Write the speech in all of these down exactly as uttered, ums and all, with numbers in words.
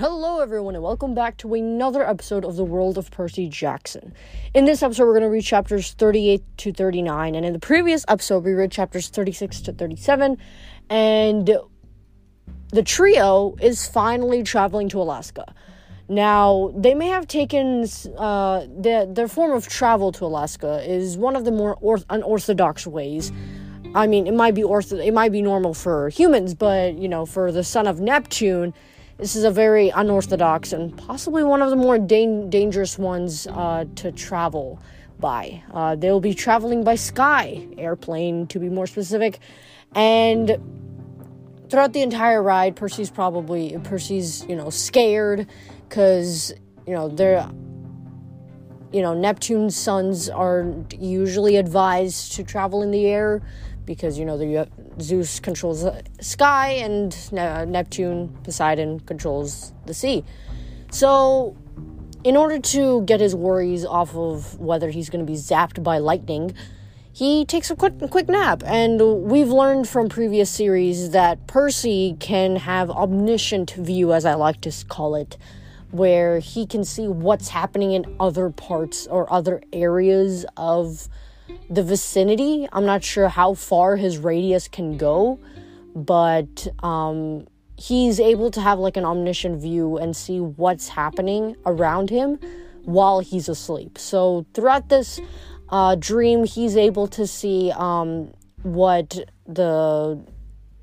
Hello everyone and welcome back to another episode of The World of Percy Jackson. In this episode we're going to read chapters thirty-eight to thirty-nine, and in the previous episode we read chapters thirty-six to thirty-seven, and the trio is finally traveling to Alaska. Now, they may have taken, uh, their, their form of travel to Alaska is one of the more orth- unorthodox ways. I mean, it might be ortho- it might be normal for humans, but, you know, for the Son of Neptune, this is a very unorthodox and possibly one of the more da- dangerous ones uh, to travel by. Uh, they'll be traveling by sky, airplane to be more specific, and throughout the entire ride, Percy's probably, Percy's, you know, scared, because, you know, they're, you know, Neptune's sons are usually advised to travel in the air because, you know, the, Zeus controls the sky and uh, Neptune, Poseidon, controls the sea. So, in order to get his worries off of whether he's going to be zapped by lightning, he takes a quick, quick nap. And we've learned from previous series that Percy can have omniscient view, as I like to call it, where he can see what's happening in other parts or other areas of the vicinity. I'm not sure how far his radius can go, but um, he's able to have like an omniscient view and see what's happening around him while he's asleep. So throughout this uh, dream, he's able to see um, what the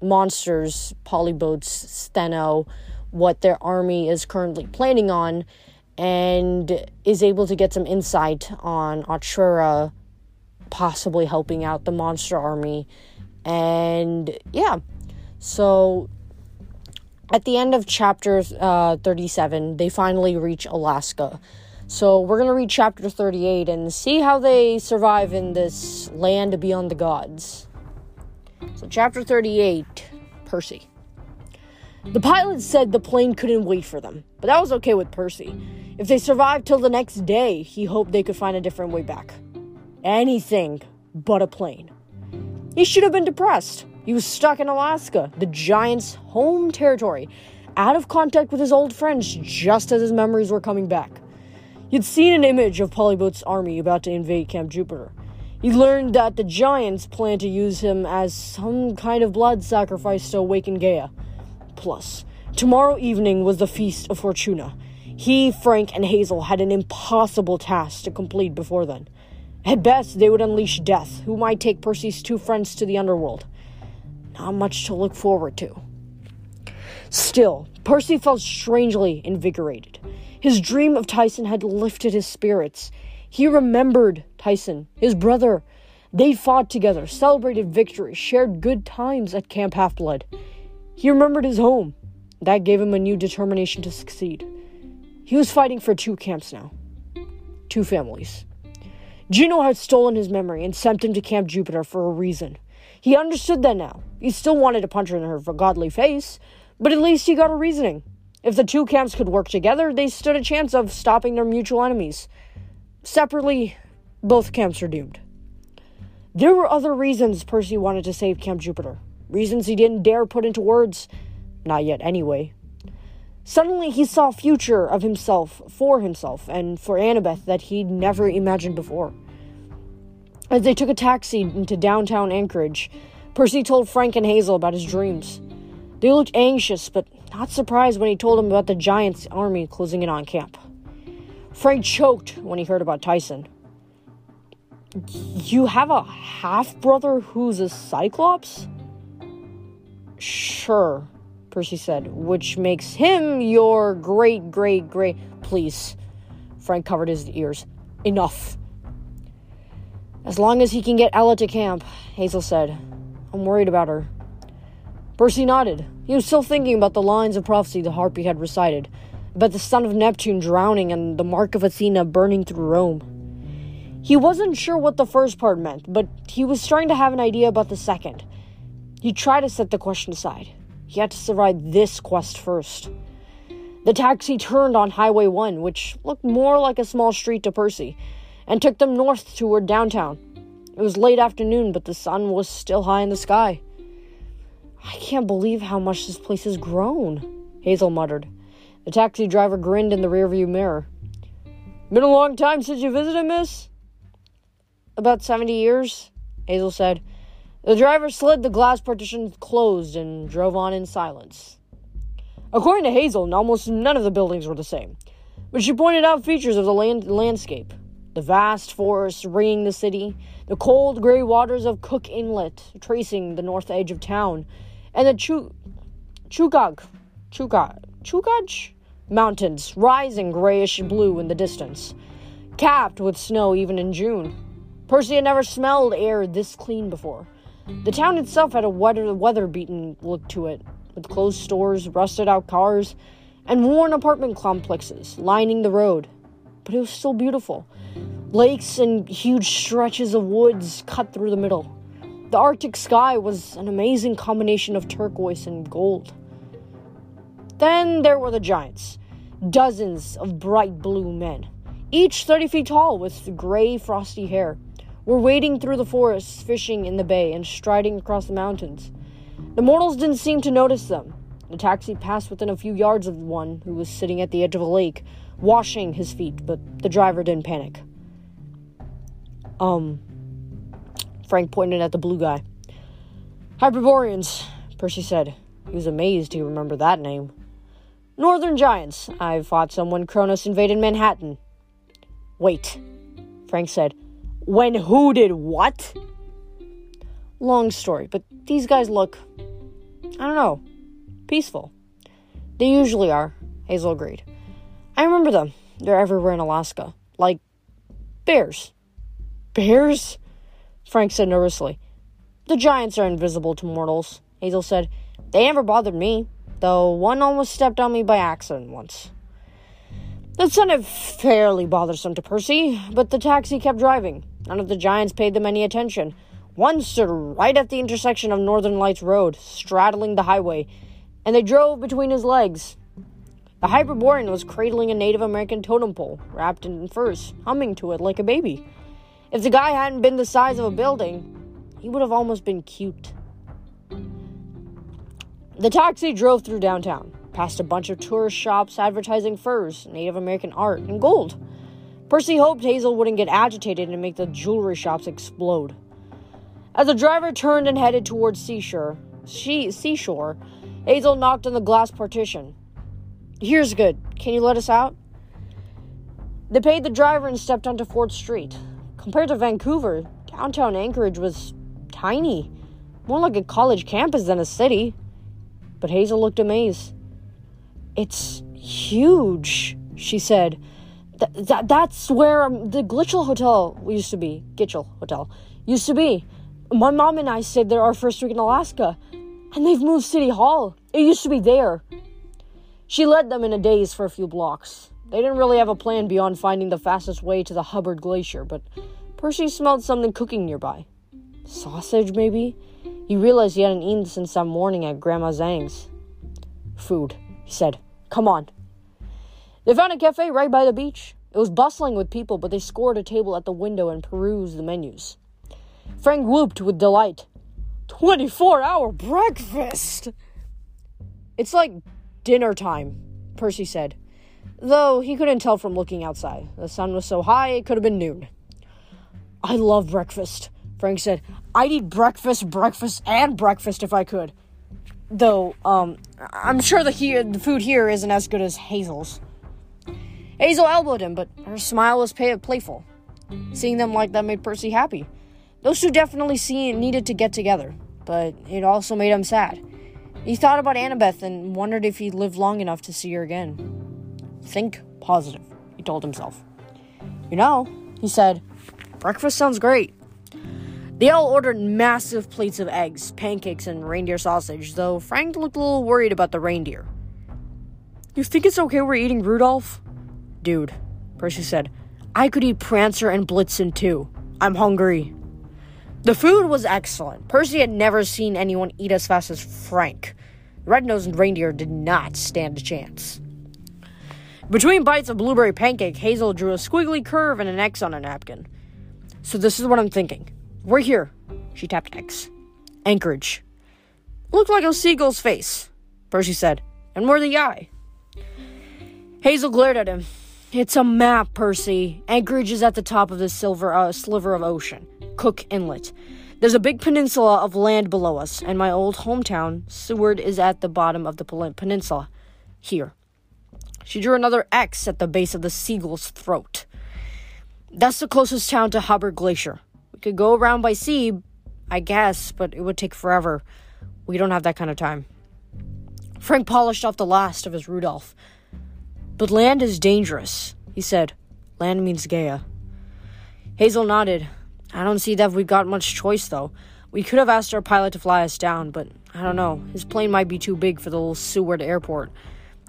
monsters, Polybotes, Steno, what their army is currently planning on, and is able to get some insight on Arturia possibly helping out the monster army. And yeah, so at the end of chapter uh, thirty-seven, they finally reach Alaska. So we're going to read chapter thirty-eight and see how they survive in this land beyond the gods. So chapter thirty-eight, Percy. The pilot said the plane couldn't wait for them, but that was okay with Percy. If they survived till the next day, he hoped they could find a different way back. Anything but a plane. He should have been depressed. He was stuck in Alaska, the giant's home territory, out of contact with his old friends just as his memories were coming back. He'd seen an image of Polybotes' army about to invade Camp Jupiter. He learned that the giants planned to use him as some kind of blood sacrifice to awaken Gaia. Plus, tomorrow evening was the Feast of Fortuna. He, Frank, and Hazel had an impossible task to complete before then. At best, they would unleash Death, who might take Percy's two friends to the underworld. Not much to look forward to. Still, Percy felt strangely invigorated. His dream of Tyson had lifted his spirits. He remembered Tyson, his brother. They fought together, celebrated victory, shared good times at Camp Half-Blood. He remembered his home. That gave him a new determination to succeed. He was fighting for two camps now. Two families. Juno had stolen his memory and sent him to Camp Jupiter for a reason. He understood that now. He still wanted to punch her in her godly face, but at least he got a reasoning. If the two camps could work together, they stood a chance of stopping their mutual enemies. Separately, both camps were doomed. There were other reasons Percy wanted to save Camp Jupiter. Reasons he didn't dare put into words. Not yet, anyway. Suddenly, he saw a future of himself for himself and for Annabeth that he'd never imagined before. As they took a taxi into downtown Anchorage, Percy told Frank and Hazel about his dreams. They looked anxious, but not surprised when he told them about the giant's army closing in on camp. Frank choked when he heard about Tyson. You have a half-brother who's a cyclops? Sure, Percy said, which makes him your great, great, great... Please. Frank covered his ears. Enough. As long as he can get Ella to camp, Hazel said. I'm worried about her. Percy nodded. He was still thinking about the lines of prophecy the Harpy had recited, about the son of Neptune drowning and the mark of Athena burning through Rome. He wasn't sure what the first part meant, but he was starting to have an idea about the second. He tried to set the question aside. He had to survive this quest first. The taxi turned on Highway one, which looked more like a small street to Percy, and took them north toward downtown. It was late afternoon, but the sun was still high in the sky. I can't believe how much this place has grown, Hazel muttered. The taxi driver grinned in the rearview mirror. Been a long time since you visited, miss? About seventy years, Hazel said. The driver slid the glass partition closed and drove on in silence. According to Hazel, almost none of the buildings were the same, but she pointed out features of the land- landscape. The vast forests ringing the city, the cold gray waters of Cook Inlet tracing the north edge of town, and the Chu- Chugach, Chugach, Chugach mountains rising grayish blue in the distance, capped with snow even in June. Percy had never smelled air this clean before. The town itself had a weather- weather-beaten look to it, with closed stores, rusted-out cars, and worn apartment complexes lining the road. But it was still beautiful. Lakes and huge stretches of woods cut through the middle. The Arctic sky was an amazing combination of turquoise and gold. Then there were the giants, dozens of bright blue men, each thirty feet tall with gray, frosty hair, were wading through the forests, fishing in the bay, and striding across the mountains. The mortals didn't seem to notice them. The taxi passed within a few yards of one who was sitting at the edge of a lake, washing his feet, but the driver didn't panic. Um, Frank pointed at the blue guy. Hyperboreans, Percy said. He was amazed he remembered that name. Northern giants. I fought some when Cronus invaded Manhattan. Wait, Frank said. When who did what? Long story, but these guys look, I don't know, peaceful. They usually are, Hazel agreed. I remember them. They're everywhere in Alaska. Like bears. Bears? Frank said nervously. The giants are invisible to mortals, Hazel said. They never bothered me, though one almost stepped on me by accident once. That sounded fairly bothersome to Percy, but the taxi kept driving. None of the giants paid them any attention. One stood right at the intersection of Northern Lights Road, straddling the highway, and they drove between his legs. The Hyperborean was cradling a Native American totem pole, wrapped in furs, humming to it like a baby. If the guy hadn't been the size of a building, he would have almost been cute. The taxi drove through downtown, past a bunch of tourist shops advertising furs, Native American art, and gold. Percy hoped Hazel wouldn't get agitated and make the jewelry shops explode. As the driver turned and headed towards seashore, she, seashore, Hazel knocked on the glass partition. Here's good. Can you let us out? They paid the driver and stepped onto Fourth Street. Compared to Vancouver, downtown Anchorage was tiny, more like a college campus than a city. But Hazel looked amazed. It's huge, she said. Th- th- that's where um, the Gitchell Hotel used to be. Gitchell Hotel used to be. My mom and I stayed there our first week in Alaska, and they've moved City Hall. It used to be there. She led them in a daze for a few blocks. They didn't really have a plan beyond finding the fastest way to the Hubbard Glacier, but Percy smelled something cooking nearby. Sausage, maybe? He realized he hadn't eaten since that morning at Grandma Zhang's. Food, he said. Come on. They found a cafe right by the beach. It was bustling with people, but they scored a table at the window and perused the menus. Frank whooped with delight. twenty-four hour breakfast! It's like dinner time, Percy said. Though he couldn't tell from looking outside. The sun was so high, it could have been noon. I love breakfast, Frank said. I'd eat breakfast, breakfast, and breakfast if I could. Though, um, I'm sure the, he- the food here isn't as good as Hazel's. Hazel elbowed him, but her smile was pay- playful. Seeing them like that made Percy happy. Those two definitely seen, needed to get together, but it also made him sad. He thought about Annabeth and wondered if he'd live long enough to see her again. Think positive, he told himself. You know, he said, breakfast sounds great. They all ordered massive plates of eggs, pancakes, and reindeer sausage, though Frank looked a little worried about the reindeer. You think it's okay we're eating Rudolph? Dude, Percy said, I could eat Prancer and Blitzen too. I'm hungry. The food was excellent. Percy had never seen anyone eat as fast as Frank. The red-nosed reindeer did not stand a chance. Between bites of blueberry pancake, Hazel drew a squiggly curve and an X on a napkin. So this is what I'm thinking. We're here. She tapped X. Anchorage. Looked like a seagull's face, Percy said. And we're the eye. Hazel glared at him. It's a map, Percy. Anchorage is at the top of this silver uh, sliver of ocean, Cook Inlet. There's a big peninsula of land below us, and my old hometown, Seward, is at the bottom of the peninsula. Here. She drew another X at the base of the seagull's throat. That's the closest town to Hubbard Glacier. We could go around by sea, I guess, but it would take forever. We don't have that kind of time. Frank polished off the last of his Rudolph. But land is dangerous, he said. Land means Gaia. Hazel nodded. I don't see that we've got much choice, though. We could have asked our pilot to fly us down, but I don't know. His plane might be too big for the little Seward airport.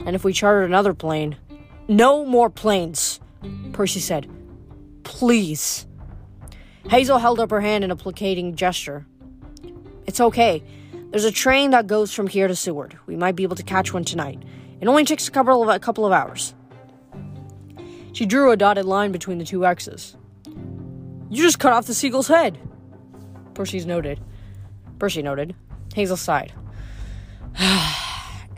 And if we chartered another plane... No more planes, Percy said. Please. Hazel held up her hand in a placating gesture. It's okay. There's a train that goes from here to Seward. We might be able to catch one tonight. It only takes a couple of, a couple of hours. She drew a dotted line between the two X's. You just cut off the seagull's head, Percy's noted. Percy noted. Hazel sighed.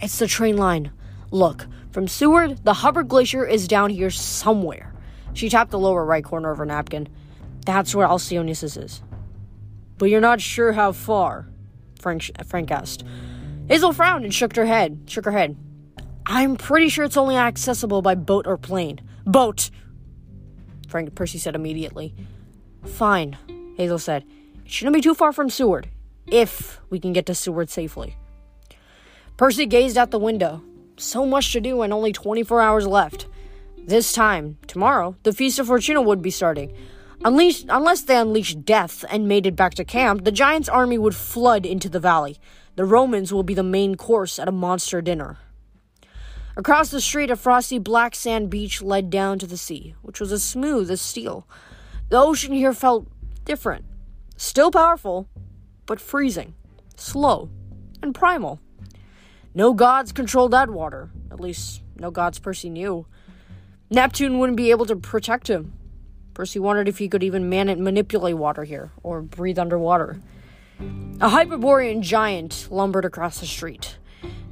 It's the train line. Look, from Seward, the Hubbard Glacier is down here somewhere. She tapped the lower right corner of her napkin. That's where Alcyonius is. But you're not sure how far, Frank, sh- Frank asked. Hazel frowned and shook her head. Shook her head. I'm pretty sure it's only accessible by boat or plane. Boat, Frank Percy said immediately. Fine, Hazel said. It shouldn't be too far from Seward, if we can get to Seward safely. Percy gazed out the window. So much to do and only twenty-four hours left. This time, tomorrow, the Feast of Fortuna would be starting. Unleash- unless they unleashed death and made it back to camp, the giant's army would flood into the valley. The Romans will be the main course at a monster dinner. Across the street, a frosty black sand beach led down to the sea, which was as smooth as steel. The ocean here felt different. Still powerful, but freezing, slow, and primal. No gods controlled that water. At least, no gods Percy knew. Neptune wouldn't be able to protect him. Percy wondered if he could even man- manipulate water here, or breathe underwater. A Hyperborean giant lumbered across the street.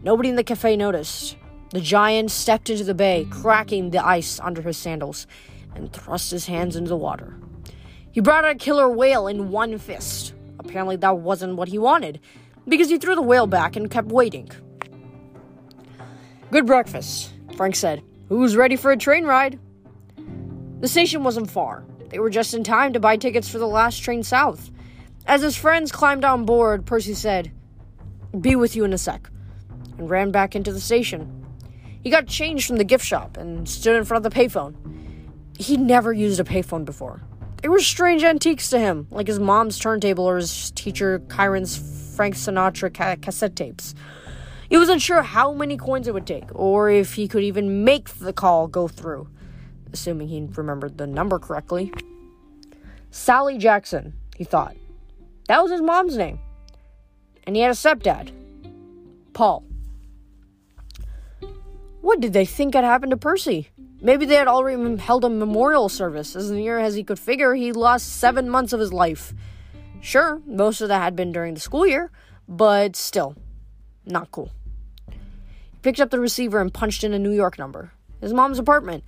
Nobody in the cafe noticed. The giant stepped into the bay, cracking the ice under his sandals, and thrust his hands into the water. He brought out a killer whale in one fist. Apparently that wasn't what he wanted, because he threw the whale back and kept waiting. Good breakfast, Frank said. Who's ready for a train ride? The station wasn't far. They were just in time to buy tickets for the last train south. As his friends climbed on board, Percy said, "Be with you in a sec," and ran back into the station. He got change from the gift shop and stood in front of the payphone. He'd never used a payphone before. They were strange antiques to him, like his mom's turntable or his teacher Kyron's Frank Sinatra ca- cassette tapes. He wasn't sure how many coins it would take, or if he could even make the call go through, assuming he remembered the number correctly. Sally Jackson, he thought. That was his mom's name. And he had a stepdad, Paul. What did they think had happened to Percy? Maybe they had already held a memorial service. As near as he could figure, he lost seven months of his life. Sure, most of that had been during the school year, but still, not cool. He picked up the receiver and punched in a New York number. His mom's apartment.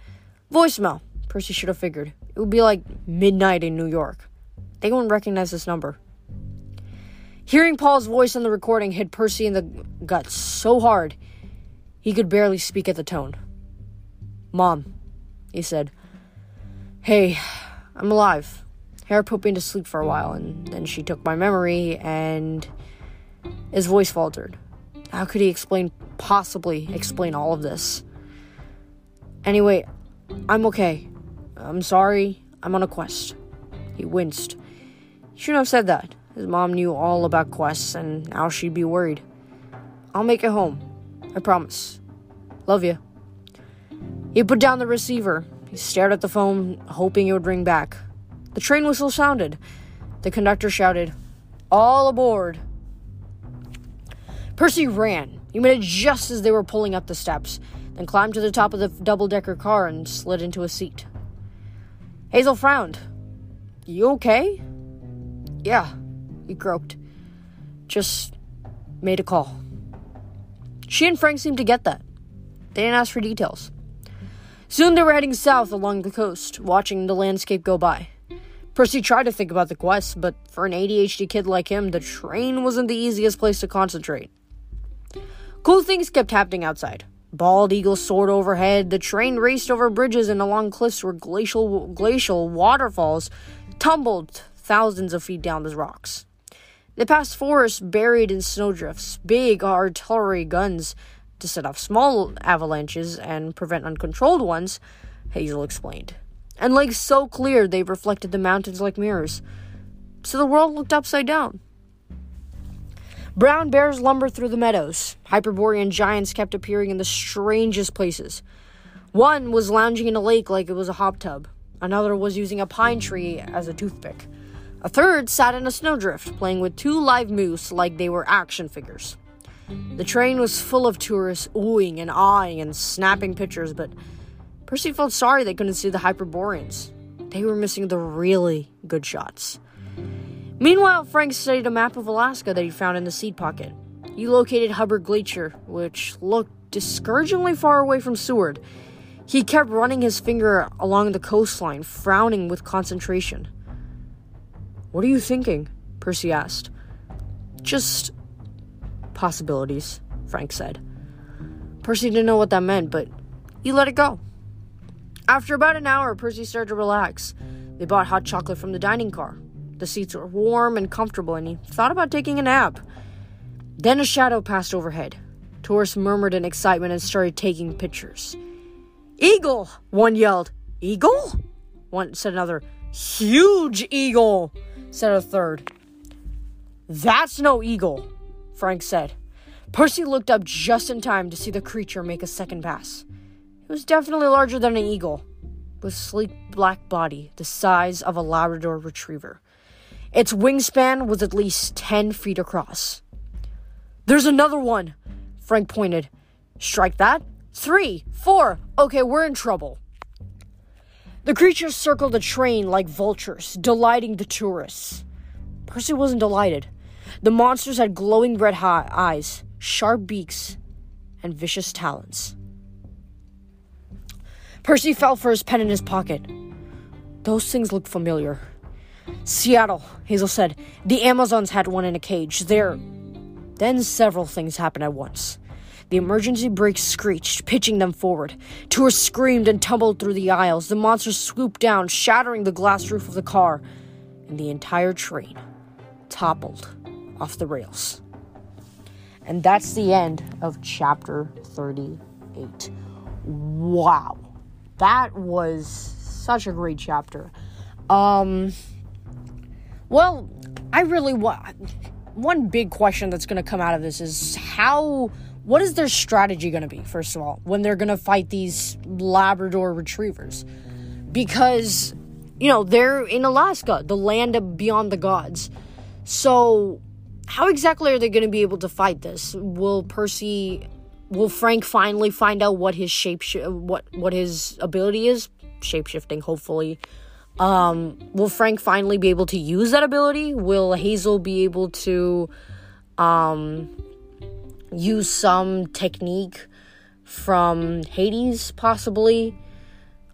Voicemail. Percy should have figured. It would be like midnight in New York. They wouldn't recognize this number. Hearing Paul's voice on the recording hit Percy in the gut so hard, he could barely speak at the tone. Mom, he said. Hey, I'm alive. Hera put me to sleep for a while, and then she took my memory, and... His voice faltered. How could he explain, possibly explain all of this? Anyway, I'm okay. I'm sorry. I'm on a quest. He winced. He shouldn't have said that. His mom knew all about quests, and now she'd be worried. I'll make it home. I promise. Love you. He put down the receiver. He stared at the phone, hoping it would ring back. The train whistle sounded. The conductor shouted, "All aboard!" Percy ran. He made it just as they were pulling up the steps, then climbed to the top of the double-decker car and slid into a seat. Hazel frowned. "You okay?" "Yeah," he croaked. "Just made a call." She and Frank seemed to get that. They didn't ask for details. Soon they were heading south along the coast, watching the landscape go by. Percy tried to think about the quest, but for an A D H D kid like him, the train wasn't the easiest place to concentrate. Cool things kept happening outside. Bald eagles soared overhead, the train raced over bridges and along cliffs where glacial, glacial waterfalls tumbled thousands of feet down the rocks. They passed forests buried in snowdrifts, big artillery guns to set off small avalanches and prevent uncontrolled ones, Hazel explained. And lakes so clear they reflected the mountains like mirrors. So the world looked upside down. Brown bears lumbered through the meadows. Hyperborean giants kept appearing in the strangest places. One was lounging in a lake like it was a hot tub. Another was using a pine tree as a toothpick. A third sat in a snowdrift, playing with two live moose like they were action figures. The train was full of tourists oohing and aahing and snapping pictures, but Percy felt sorry they couldn't see the Hyperboreans. They were missing the really good shots. Meanwhile, Frank studied a map of Alaska that he found in the seat pocket. He located Hubbard Glacier, which looked discouragingly far away from Seward. He kept running his finger along the coastline, frowning with concentration. "What are you thinking?" Percy asked. "Just possibilities," Frank said. Percy didn't know what that meant, but he let it go. After about an hour, Percy started to relax. They bought hot chocolate from the dining car. The seats were warm and comfortable, and he thought about taking a nap. Then a shadow passed overhead. Tourists murmured in excitement and started taking pictures. "Eagle!" one yelled. "Eagle?" one said another. "Huge eagle!" said a third. "That's no eagle," Frank said. Percy looked up just in time to see the creature make a second pass. It was definitely larger than an eagle, with a sleek black body the size of a Labrador retriever. Its wingspan was at least ten feet across. "There's another one," Frank pointed. "Strike that. Three, four, okay, we're in trouble." The creatures circled the train like vultures, delighting the tourists. Percy wasn't delighted. The monsters had glowing red eyes, sharp beaks, and vicious talons. Percy felt for his pen in his pocket. Those things looked familiar. "Seattle," Hazel said. "The Amazons had one in a cage. There." Then several things happened at once. The emergency brakes screeched, pitching them forward. Tourists screamed and tumbled through the aisles. The monsters swooped down, shattering the glass roof of the car. And the entire train toppled off the rails. And that's the end of chapter thirty-eight. Wow. That was such a great chapter. Um, well, I really want... One big question that's going to come out of this is how... What is their strategy going to be, first of all, when they're going to fight these Labrador retrievers? Because, you know, they're in Alaska, the land of beyond the gods. So, how exactly are they going to be able to fight this? Will Percy... Will Frank finally find out what his shape sh- what what his ability is? Shapeshifting, hopefully. Um, will Frank finally be able to use that ability? Will Hazel be able to um, use some technique from Hades, possibly?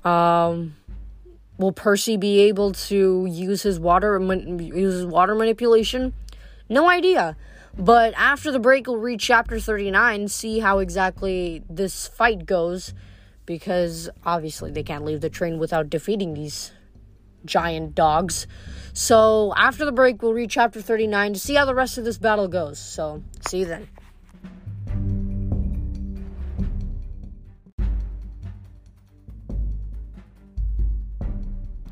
Um, will Percy be able to use his water use his water manipulation? No idea. But after the break, we'll read chapter thirty-nine, see how exactly this fight goes, because obviously they can't leave the train without defeating these giant dogs. So after the break, we'll read chapter thirty-nine to see how the rest of this battle goes. So see you then.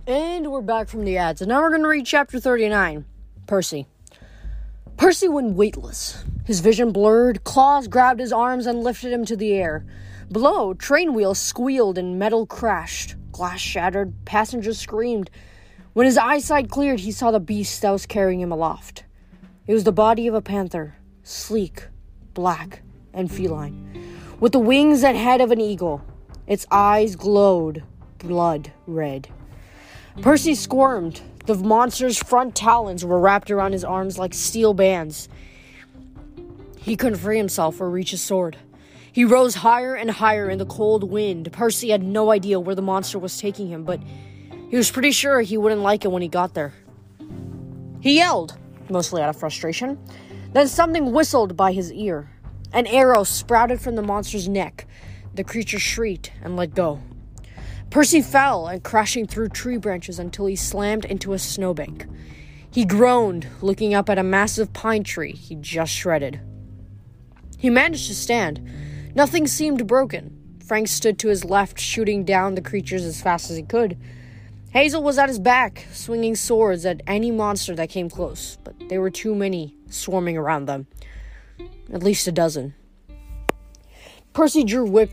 And we're back from the ads, and now we're going to read chapter thirty-nine, Percy. Percy went weightless. His vision blurred, claws grabbed his arms and lifted him to the air. Below, train wheels squealed and metal crashed. Glass shattered, passengers screamed. When his eyesight cleared, he saw the beast that was carrying him aloft. It was the body of a panther, sleek, black, and feline, with the wings and head of an eagle. Its eyes glowed blood red. Percy squirmed. The monster's front talons were wrapped around his arms like steel bands. He couldn't free himself or reach his sword. He rose higher and higher in the cold wind. Percy had no idea where the monster was taking him, but he was pretty sure he wouldn't like it when he got there. He yelled, mostly out of frustration. Then something whistled by his ear. An arrow sprouted from the monster's neck. The creature shrieked and let go. Percy fell and crashing through tree branches until he slammed into a snowbank. He groaned, looking up at a massive pine tree he just shredded. He managed to stand. Nothing seemed broken. Frank stood to his left, shooting down the creatures as fast as he could. Hazel was at his back, swinging swords at any monster that came close, but there were too many swarming around them. At least a dozen. Percy drew, whip,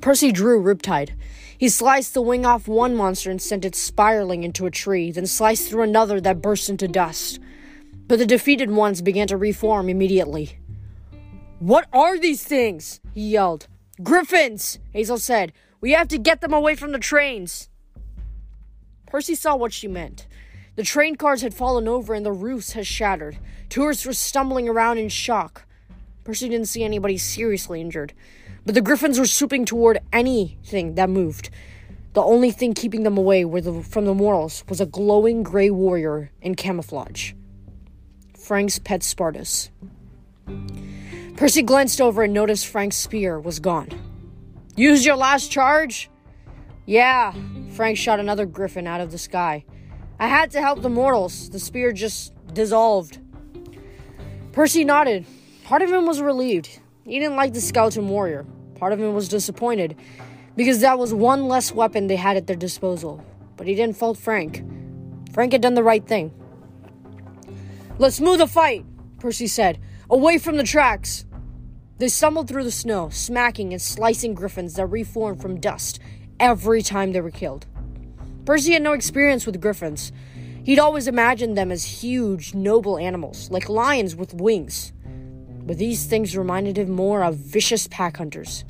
Percy drew Riptide. He sliced the wing off one monster and sent it spiraling into a tree, then sliced through another that burst into dust. But the defeated ones began to reform immediately. "What are these things?" he yelled. "Griffins," Hazel said. "We have to get them away from the trains." Percy saw what she meant. The train cars had fallen over and the roofs had shattered. Tourists were stumbling around in shock. Percy didn't see anybody seriously injured, but the griffins were swooping toward anything that moved. The only thing keeping them away were the, from the Morals was a glowing gray warrior in camouflage. Frank's pet Spartus. Percy glanced over and noticed Frank's spear was gone. "Used your last charge?" "Yeah." Frank shot another griffin out of the sky. "I had to help the mortals. The spear just dissolved." Percy nodded. Part of him was relieved. He didn't like the skeleton warrior. Part of him was disappointed, because that was one less weapon they had at their disposal. But he didn't fault Frank. Frank had done the right thing. "Let's move the fight," Percy said. "Away from the tracks." They stumbled through the snow, smacking and slicing griffins that reformed from dust every time they were killed. Percy had no experience with griffins. He'd always imagined them as huge, noble animals, like lions with wings. But these things reminded him more of vicious pack hunters,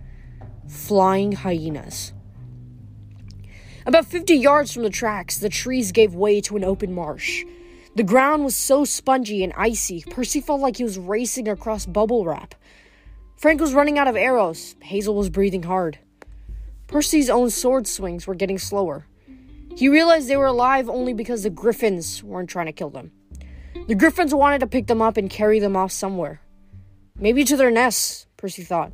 flying hyenas. About fifty yards from the tracks, the trees gave way to an open marsh. The ground was so spongy and icy, Percy felt like he was racing across bubble wrap. Frank was running out of arrows. Hazel was breathing hard. Percy's own sword swings were getting slower. He realized they were alive only because the griffins weren't trying to kill them. The griffins wanted to pick them up and carry them off somewhere. Maybe to their nests, Percy thought.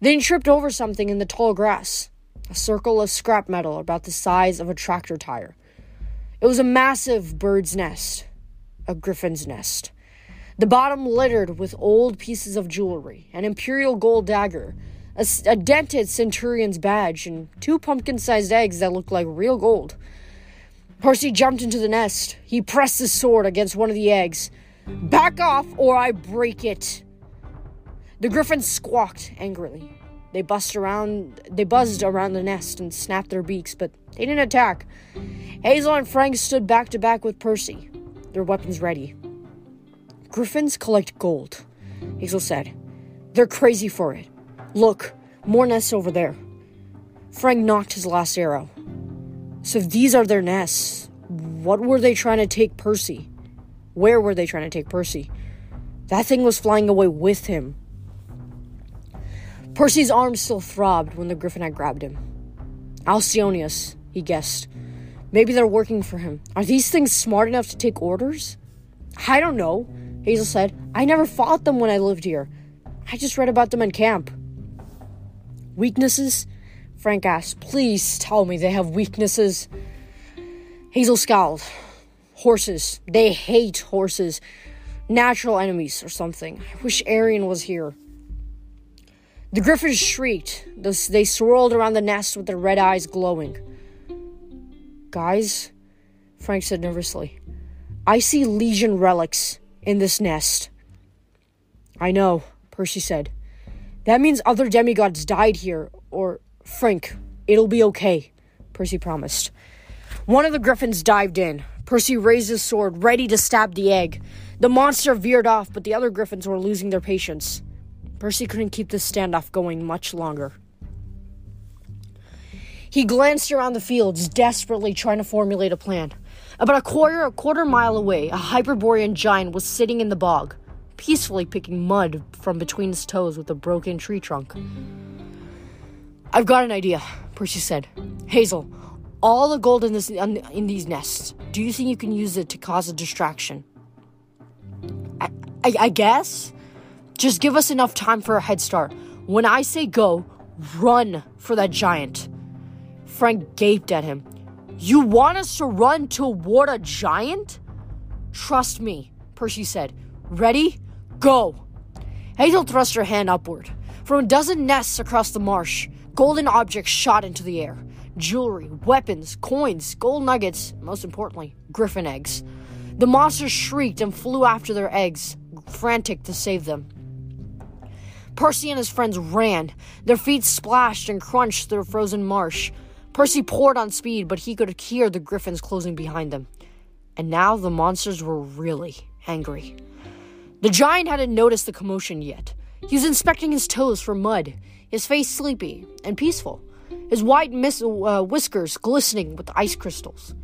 Then he tripped over something in the tall grass, a circle of scrap metal about the size of a tractor tire. It was a massive bird's nest, a griffin's nest. The bottom littered with old pieces of jewelry, an imperial gold dagger, A, a dented centurion's badge, and two pumpkin-sized eggs that looked like real gold. Percy jumped into the nest. He pressed his sword against one of the eggs. "Back off, or I break it!" The griffins squawked angrily. They buzzed around, they buzzed around the nest and snapped their beaks, but they didn't attack. Hazel and Frank stood back-to-back with Percy, their weapons ready. "Griffins collect gold," Hazel said. "They're crazy for it. Look, more nests over there." Frank knocked his last arrow. So if these are their nests, what were they trying to take Percy? Where were they trying to take Percy? That thing was flying away with him. Percy's arms still throbbed when the griffin had grabbed him. Alcyonius, he guessed. Maybe they're working for him. Are these things smart enough to take orders? "I don't know," Hazel said. "I never fought them when I lived here. I just read about them in camp." "Weaknesses?" Frank asked. "Please tell me they have weaknesses." Hazel scowled. "Horses. They hate horses. Natural enemies or something. I wish Arian was here." The griffins shrieked. They swirled around the nest with their red eyes glowing. "Guys," Frank said nervously, "I see Legion relics in this nest." "I know," Percy said. "That means other demigods died here, or..." "Frank, it'll be okay," Percy promised. One of the griffins dived in. Percy raised his sword, ready to stab the egg. The monster veered off, but the other griffins were losing their patience. Percy couldn't keep this standoff going much longer. He glanced around the fields, desperately trying to formulate a plan. About a quarter, a quarter mile away, a Hyperborean giant was sitting in the bog, peacefully picking mud from between his toes with a broken tree trunk. "I've got an idea," Percy said. "Hazel, all the gold in this in these nests. Do you think you can use it to cause a distraction?" I, I, I guess? Just give us enough time for a head start. When I say go, run for that giant." Frank gaped at him. "You want us to run toward a giant?" "Trust me," Percy said. "Ready? Go." Hazel thrust her hand upward. From a dozen nests across the marsh, golden objects shot into the air. Jewelry, weapons, coins, gold nuggets, most importantly, griffin eggs. The monsters shrieked and flew after their eggs, frantic to save them. Percy and his friends ran. Their feet splashed and crunched through frozen marsh. Percy poured on speed, but he could hear the griffins closing behind them. And now the monsters were really angry. The giant hadn't noticed the commotion yet. He was inspecting his toes for mud, his face sleepy and peaceful, his white mis- uh, whiskers glistening with ice crystals.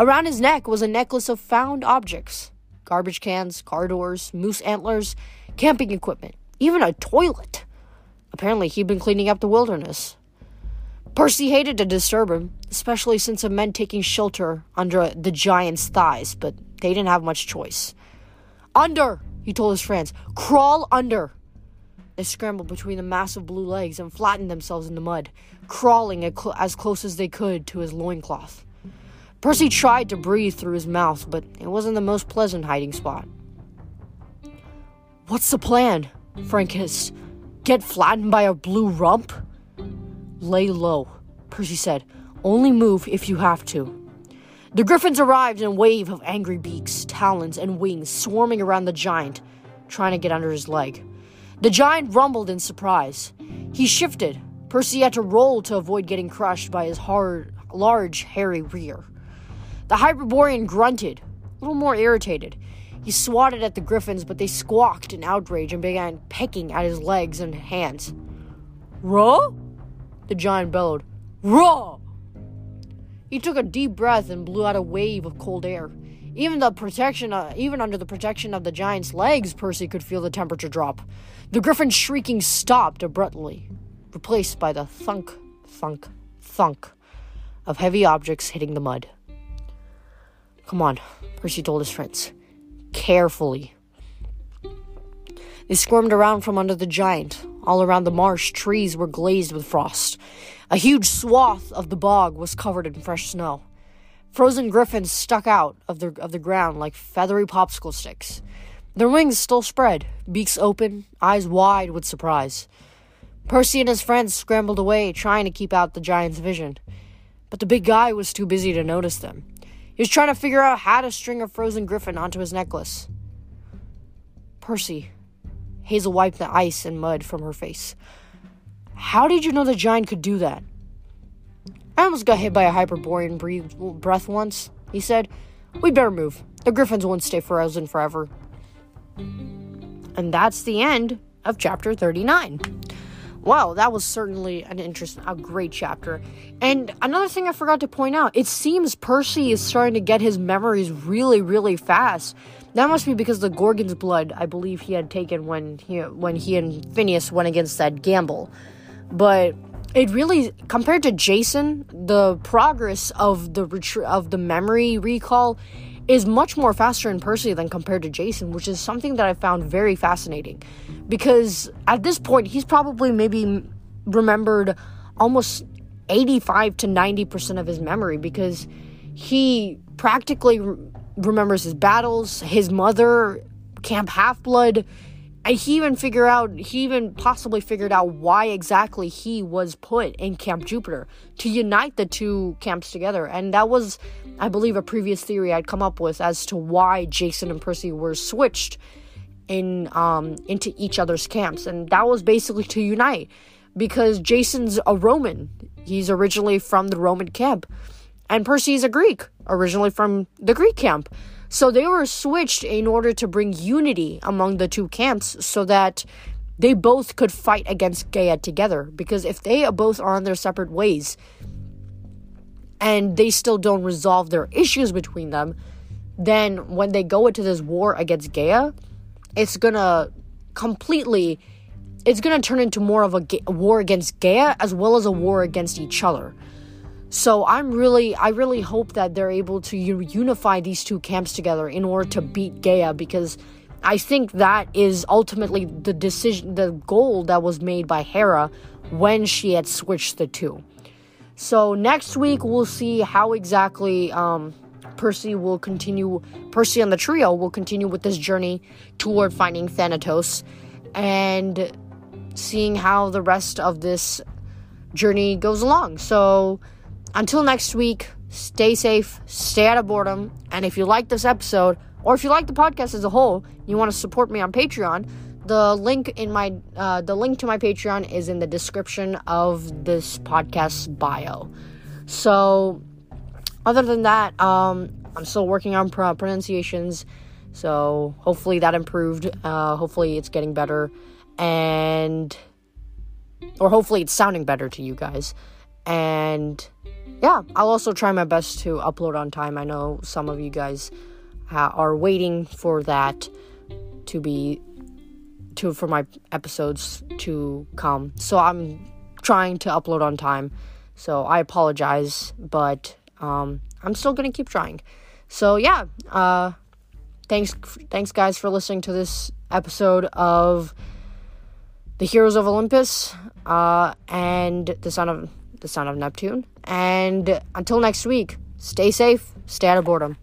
Around his neck was a necklace of found objects: garbage cans, car doors, moose antlers, camping equipment, even a toilet. Apparently he'd been cleaning up the wilderness. Percy hated to disturb him, especially since it meant taking shelter under the giant's thighs, but they didn't have much choice. "Under," he told his friends. "Crawl under." They scrambled between the massive blue legs and flattened themselves in the mud, crawling as close as they could to his loincloth. Percy tried to breathe through his mouth, but it wasn't the most pleasant hiding spot. "What's the plan?" Frank hissed. "Get flattened by a blue rump?" "Lay low," Percy said. "Only move if you have to." The griffins arrived in a wave of angry beaks, talons, and wings, swarming around the giant, trying to get under his leg. The giant rumbled in surprise. He shifted. Percy had to roll to avoid getting crushed by his hard, large, hairy rear. The Hyperborean grunted, a little more irritated. He swatted at the griffins, but they squawked in outrage and began pecking at his legs and hands. "Raw?" the giant bellowed. "Raw!" He took a deep breath and blew out a wave of cold air. Even the protection, uh, even under the protection of the giant's legs, Percy could feel the temperature drop. The griffin's shrieking stopped abruptly, replaced by the thunk, thunk, thunk of heavy objects hitting the mud. "Come on," Percy told his friends. "Carefully." They squirmed around from under the giant. All around the marsh, trees were glazed with frost. A huge swath of the bog was covered in fresh snow. Frozen griffins stuck out of the, of the ground like feathery popsicle sticks. Their wings still spread, beaks open, eyes wide with surprise. Percy and his friends scrambled away, trying to keep out the giant's vision. But the big guy was too busy to notice them. He was trying to figure out how to string a frozen griffin onto his necklace. "Percy," Hazel wiped the ice and mud from her face. "How did you know the giant could do that?" "I almost got hit by a Hyperborean breath once," he said. "We'd better move. The griffins won't stay frozen forever." And that's the end of chapter thirty-nine. Wow, that was certainly an interesting, a great chapter. And another thing I forgot to point out, it seems Percy is starting to get his memories really, really fast. That must be because the Gorgon's blood, I believe, he had taken when he, when he and Phineas went against that gamble. But it really, compared to Jason, the progress of the retri- of the memory recall is much more faster in Percy than compared to Jason, which is something that I found very fascinating. Because at this point, he's probably maybe remembered almost eighty-five to ninety percent of his memory, because he practically re- remembers his battles, his mother, Camp Half-Blood. And he even figure out, he even possibly figured out why exactly he was put in Camp Jupiter, to unite the two camps together. And that was, I believe, a previous theory I'd come up with as to why Jason and Percy were switched in um, into each other's camps. And that was basically to unite, because Jason's a Roman. He's originally from the Roman camp. And Percy's a Greek, originally from the Greek camp. So they were switched in order to bring unity among the two camps so that they both could fight against Gaia together. Because if they both are on their separate ways and they still don't resolve their issues between them, then when they go into this war against Gaia, it's gonna completely, it's gonna turn into more of a, ga- a war against Gaia as well as a war against each other. So I'm really, I really hope that they're able to u- unify these two camps together in order to beat Gaia, because I think that is ultimately the decision, the goal that was made by Hera when she had switched the two. So next week we'll see how exactly um, Percy will continue, Percy and the trio will continue with this journey toward finding Thanatos and seeing how the rest of this journey goes along. So until next week, stay safe, stay out of boredom, and if you like this episode, or if you like the podcast as a whole, you want to support me on Patreon, the link in my uh, the link to my Patreon is in the description of this podcast's bio. So, other than that, um, I'm still working on pro- pronunciations, so hopefully that improved. Uh, hopefully it's getting better, and or hopefully it's sounding better to you guys. And yeah, I'll also try my best to upload on time. I know some of you guys ha- are waiting for that to be. To, for my episodes to come. So I'm trying to upload on time. So I apologize. But um, I'm still going to keep trying. So yeah. Uh, thanks, thanks guys for listening to this episode of The Heroes of Olympus. Uh, and the Son of, the Son of Neptune. And until next week. Stay safe. Stay out of boredom.